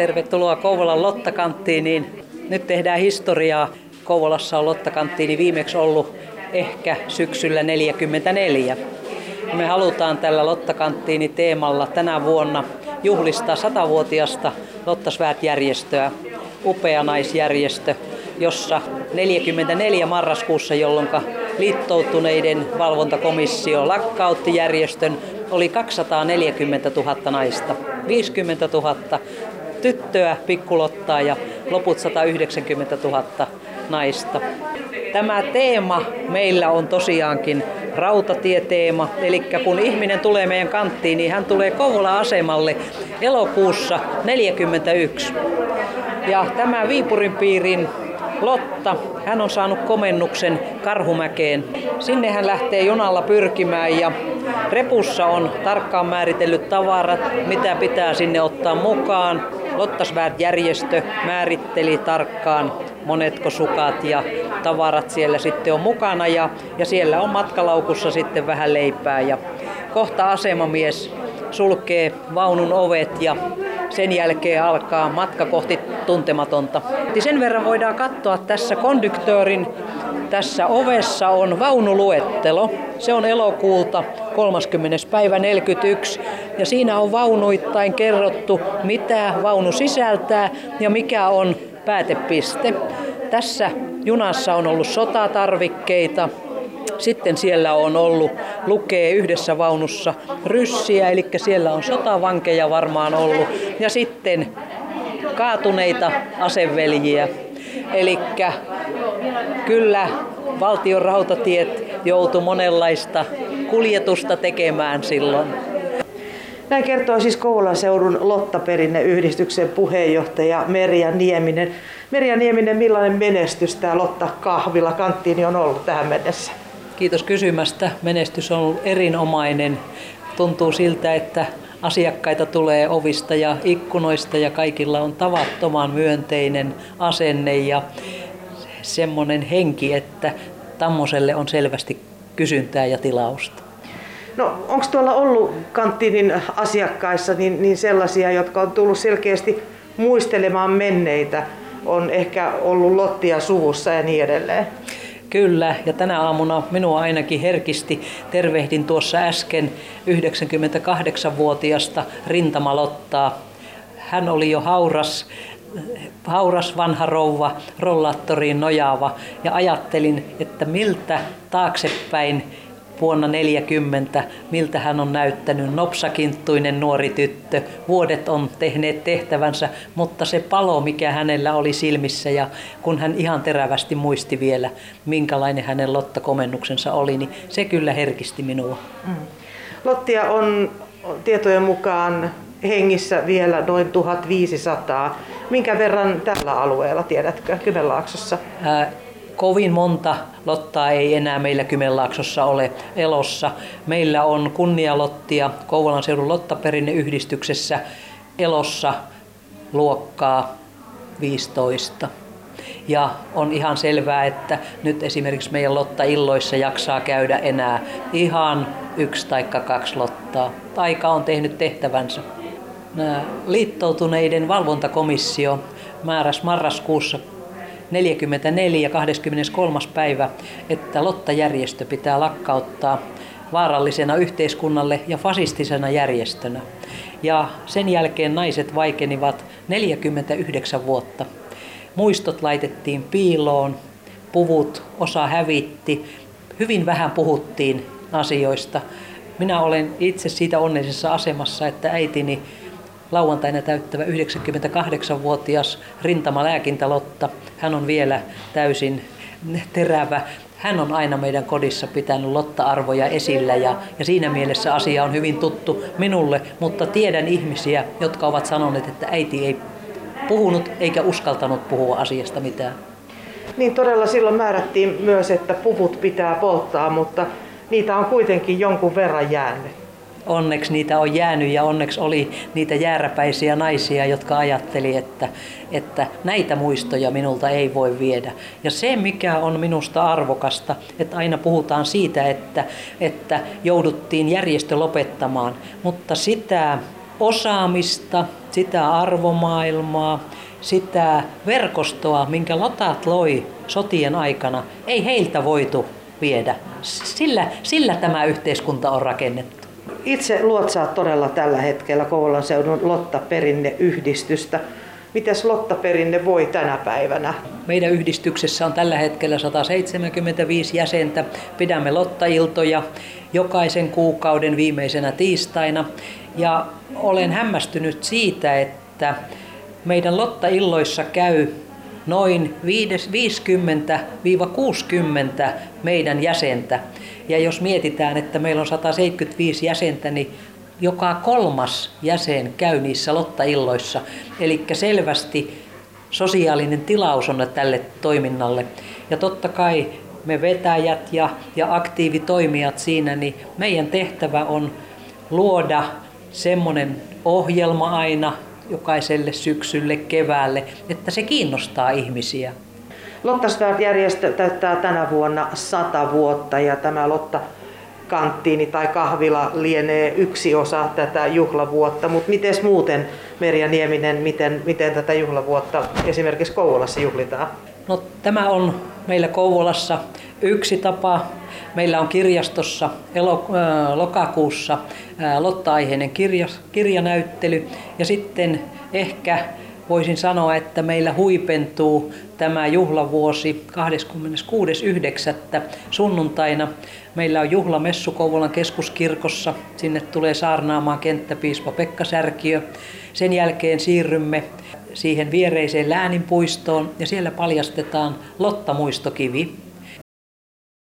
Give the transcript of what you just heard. Tervetuloa Kouvolan Lottakanttiiniin. Nyt tehdään historiaa. Kouvolassa on Lottakanttiini viimeksi ollut ehkä syksyllä 1944. Me halutaan tällä Lottakanttiini-teemalla tänä vuonna juhlistaa 100-vuotiasta Lotta Svärd-järjestöä, upea naisjärjestö, jossa 1944 marraskuussa, jolloin liittoutuneiden valvontakomissio lakkautti järjestön, oli 240 000 naista, 50 000 tyttöä, pikkulottaa ja loput 190 000 naista. Tämä teema meillä on tosiaankin rautatieteema, eli kun ihminen tulee meidän kanttiin, niin hän tulee Kouvolan asemalle elokuussa 1941. Ja tämä Viipurin piirin Lotta, hän on saanut komennuksen Karhumäkeen. Sinne hän lähtee junalla pyrkimään ja repussa on tarkkaan määritellyt tavarat, mitä pitää sinne ottaa mukaan. Lotta Svärd-järjestö määritteli tarkkaan, monetko sukat ja tavarat siellä sitten on mukana ja siellä on matkalaukussa sitten vähän leipää. Ja kohta asemamies sulkee vaunun ovet ja sen jälkeen alkaa matka kohti tuntematonta. Sen verran voidaan katsoa tässä konduktöörin, tässä ovessa on vaunuluettelo. Se on elokuulta 30. päivä 1941 ja siinä on vaunuittain kerrottu, mitä vaunu sisältää ja mikä on päätepiste. Tässä junassa on ollut sotatarvikkeita. Sitten siellä on ollut, lukee yhdessä vaunussa, ryssiä, eli siellä on sotavankeja varmaan ollut. Ja sitten kaatuneita aseveljiä. Eli kyllä valtion rautatiet joutui monenlaista kuljetusta tekemään silloin. Näin kertoo siis Kouvolan seudun Lottaperinneyhdistyksen puheenjohtaja Merja Nieminen. Merja Nieminen, millainen menestys tämä Lotta-kahvila kanttiini on ollut tähän mennessä? Kiitos kysymästä. Menestys on ollut erinomainen. Tuntuu siltä, että asiakkaita tulee ovista ja ikkunoista ja kaikilla on tavattoman myönteinen asenne ja semmoinen henki, että tämmöiselle on selvästi kysyntää ja tilausta. No, onko tuolla ollut kanttiinin asiakkaissa niin sellaisia, jotka on tullut selkeästi muistelemaan menneitä, on ehkä ollut Lottia suvussa ja niin edelleen? Kyllä, ja tänä aamuna minua ainakin herkisti. Tervehdin tuossa äsken 98-vuotiasta rintamalottaa. Hän oli jo hauras vanha rouva, rollaattoriin nojaava, ja ajattelin, että miltä taaksepäin vuonna 1940, miltä hän on näyttänyt, nopsakinttuinen nuori tyttö. Vuodet on tehneet tehtävänsä, mutta se palo, mikä hänellä oli silmissä ja kun hän ihan terävästi muisti vielä, minkälainen hänen Lotta-komennuksensa oli, niin se kyllä herkisti minua. Lottia on tietojen mukaan hengissä vielä noin 1500. Minkä verran tällä alueella, tiedätkö, Kymenlaaksossa? Kovin monta Lottaa ei enää meillä Kymenlaaksossa ole elossa. Meillä on kunnialottia Kouvolan seudun Lottaperinneyhdistyksessä elossa luokkaa 15. Ja on ihan selvää, että nyt esimerkiksi meidän Lotta-illoissa jaksaa käydä enää ihan 1 tai 2 Lottaa. Aika on tehnyt tehtävänsä. Liittoutuneiden valvontakomissio määräsi marraskuussa 1944 ja 23. päivä, että Lotta-järjestö pitää lakkauttaa vaarallisena yhteiskunnalle ja fasistisena järjestönä. Ja sen jälkeen naiset vaikenivat 49 vuotta. Muistot laitettiin piiloon, puvut osa hävitti, hyvin vähän puhuttiin asioista. Minä olen itse siitä onnellisessa asemassa, että äitini lauantaina täyttävä 98-vuotias rintamalääkintälotta. Hän on vielä täysin terävä. Hän on aina meidän kodissa pitänyt Lotta-arvoja esillä ja siinä mielessä asia on hyvin tuttu minulle, mutta tiedän ihmisiä, jotka ovat sanoneet, että äiti ei puhunut eikä uskaltanut puhua asiasta mitään. Niin todella silloin määrättiin myös, että puvut pitää polttaa, mutta niitä on kuitenkin jonkun verran jäänyt. Onneksi niitä on jäänyt ja onneksi oli niitä jääräpäisiä naisia, jotka ajatteli, että näitä muistoja minulta ei voi viedä. Ja se, mikä on minusta arvokasta, että aina puhutaan siitä, että jouduttiin järjestö lopettamaan, mutta sitä osaamista, sitä arvomaailmaa, sitä verkostoa, minkä Lotat loi sotien aikana, ei heiltä voitu viedä. Sillä tämä yhteiskunta on rakennettu. Itse luotsaat todella tällä hetkellä Kouvolan seudun Lottaperinneyhdistystä. Mitäs Lottaperinne voi tänä päivänä? Meidän yhdistyksessä on tällä hetkellä 175 jäsentä. Pidämme Lotta-iltoja jokaisen kuukauden viimeisenä tiistaina. Ja olen hämmästynyt siitä, että meidän Lotta-illoissa käy noin 50-60 meidän jäsentä. Ja jos mietitään, että meillä on 175 jäsentä, niin joka kolmas jäsen käy niissä Lotta-illoissa. Eli selvästi sosiaalinen tilaus on tälle toiminnalle. Ja totta kai me vetäjät ja aktiivitoimijat siinä, niin meidän tehtävä on luoda semmoinen ohjelma aina jokaiselle syksylle, keväälle, että se kiinnostaa ihmisiä. Lotta Svärd-järjestö täyttää tänä vuonna 100 vuotta ja tämä Lottakanttiini tai kahvila lienee yksi osa tätä juhlavuotta. Mutta miten muuten, Merja Nieminen, miten tätä juhlavuotta esimerkiksi Kouvolassa juhlitaan? No, tämä on meillä Kouvolassa yksi tapa. Meillä on kirjastossa lokakuussa Lotta-aiheinen kirjanäyttely ja sitten ehkä voisin sanoa, että meillä huipentuu tämä juhlavuosi 26.9. sunnuntaina. Meillä on juhlamessu Kouvolan keskuskirkossa. Sinne tulee saarnaamaan kenttäpiispa Pekka Särkiö. Sen jälkeen siirrymme siihen viereiseen Lääninpuistoon ja siellä paljastetaan Lotta-muistokivi.